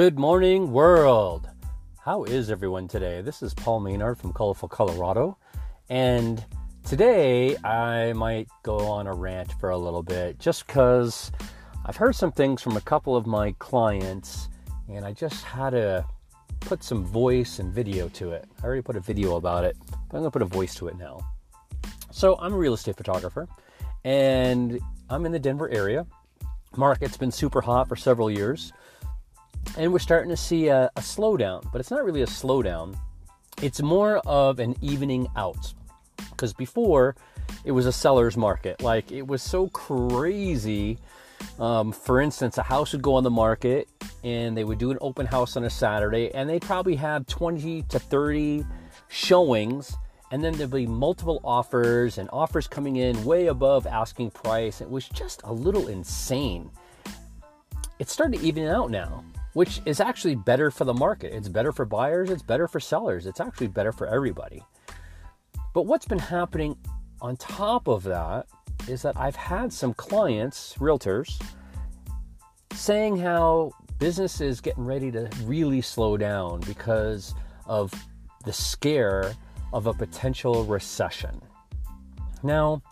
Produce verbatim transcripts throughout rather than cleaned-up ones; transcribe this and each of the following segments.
Good morning, world. How is everyone today? This is Paul Maynard from Colorful Colorado, and today I might go on a rant for a little bit just because I've heard some things from a couple of my clients, and I just had to put some voice and video to it. I already put a video about it, but I'm going to put a voice to it now. So I'm a real estate photographer, and I'm in the Denver area. Market's been super hot for several years. And we're starting to see a, a slowdown, but it's not really a slowdown. It's more of an evening out, because before it was a seller's market. Like, it was so crazy. Um, for instance, a house would go on the market and they would do an open house on a Saturday, and they'd probably have twenty to thirty showings, and then there'd be multiple offers and offers coming in way above asking price. It was just a little insane. It's starting to even out now, which is actually better for the market. It's better for buyers, it's better for sellers, it's actually better for everybody. But what's been happening on top of that is that I've had some clients, realtors, saying how business is getting ready to really slow down because of the scare of a potential recession. Now,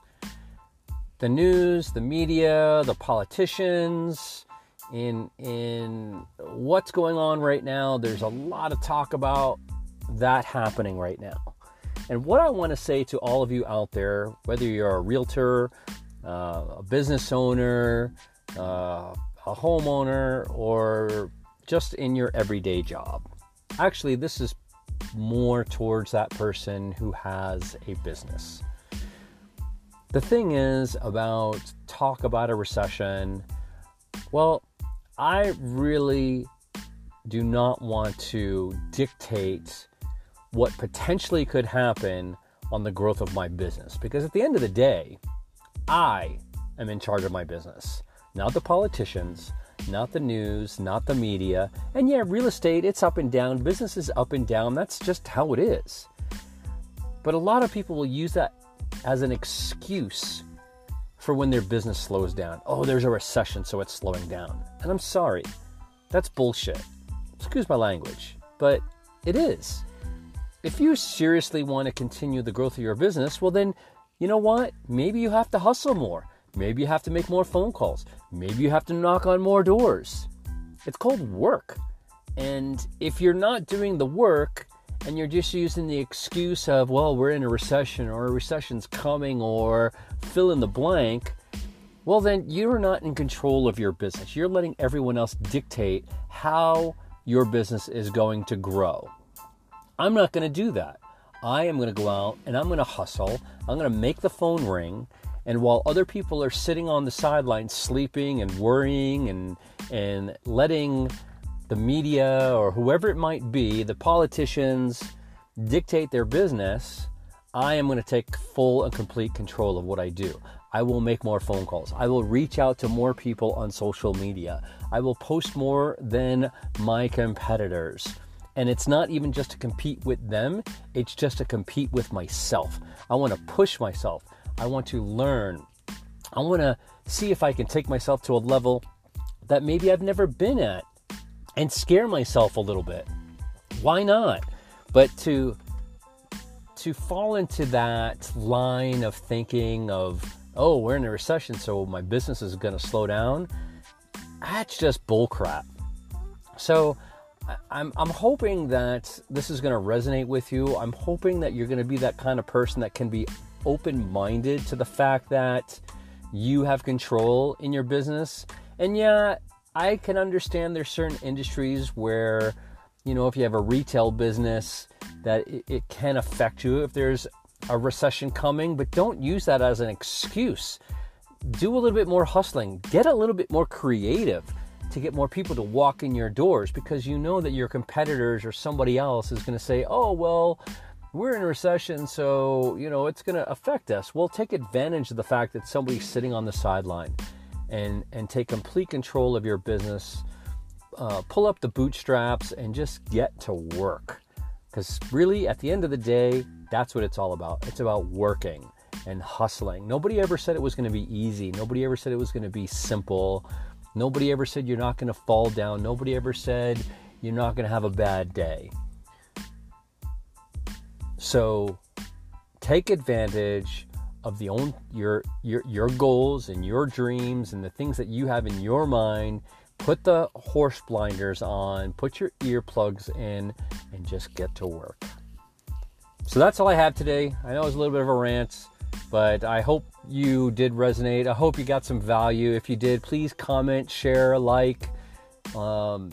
the news, the media, the politicians, In in what's going on right now, there's a lot of talk about that happening right now. And what I want to say to all of you out there, whether you're a realtor, uh, a business owner, uh, a homeowner, or just in your everyday job. Actually, this is more towards that person who has a business. The thing is about talk about a recession. Well, I really do not want to dictate what potentially could happen on the growth of my business, because at the end of the day, I am in charge of my business, not the politicians, not the news, not the media. And yeah, real estate, it's up and down. Business is up and down. That's just how it is. But a lot of people will use that as an excuse for when their business slows down. Oh, there's a recession, so it's slowing down. And I'm sorry, that's bullshit. Excuse my language, but it is. If you seriously want to continue the growth of your business, well then, you know what? Maybe you have to hustle more. Maybe you have to make more phone calls. Maybe you have to knock on more doors. It's called work. And if you're not doing the work, and you're just using the excuse of, well, we're in a recession, or a recession's coming, or fill in the blank, well, then you're not in control of your business. You're letting everyone else dictate how your business is going to grow. I'm not going to do that. I am going to go out and I'm going to hustle. I'm going to make the phone ring. And while other people are sitting on the sidelines sleeping and worrying and, and letting the media or whoever it might be, the politicians, dictate their business, I am going to take full and complete control of what I do. I will make more phone calls. I will reach out to more people on social media. I will post more than my competitors. And it's not even just to compete with them. It's just to compete with myself. I want to push myself. I want to learn. I want to see if I can take myself to a level that maybe I've never been at, and scare myself a little bit. Why not? But to to fall into that line of thinking of, oh, we're in a recession, so my business is going to slow down, that's just bullcrap. So I'm I'm hoping that this is going to resonate with you. I'm hoping that you're going to be that kind of person that can be open-minded to the fact that you have control in your business. And yeah, I can understand there's certain industries where, you know, if you have a retail business, that it, it can affect you if there's a recession coming, but don't use that as an excuse. Do a little bit more hustling. Get a little bit more creative to get more people to walk in your doors, because you know that your competitors or somebody else is going to say, oh, well, we're in a recession, so, you know, it's going to affect us. Well, take advantage of the fact that somebody's sitting on the sideline. And, and take complete control of your business. Uh, pull up the bootstraps and just get to work. Because really, at the end of the day, that's what it's all about. It's about working and hustling. Nobody ever said it was going to be easy. Nobody ever said it was going to be simple. Nobody ever said you're not going to fall down. Nobody ever said you're not going to have a bad day. So take advantage of the own your your your goals and your dreams and the things that you have in your mind. Put the horse blinders on, put your earplugs in, and just get to work. So that's all I have today. I know it was a little bit of a rant, but I hope you did resonate. I hope you got some value. If you did, please comment, share, like, um,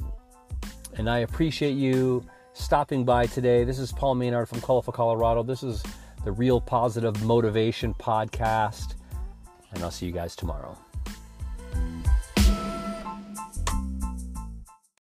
and I appreciate you stopping by today. This is Paul Maynard from Colorful Colorado. This is the Real Positive Motivation Podcast, and I'll see you guys tomorrow.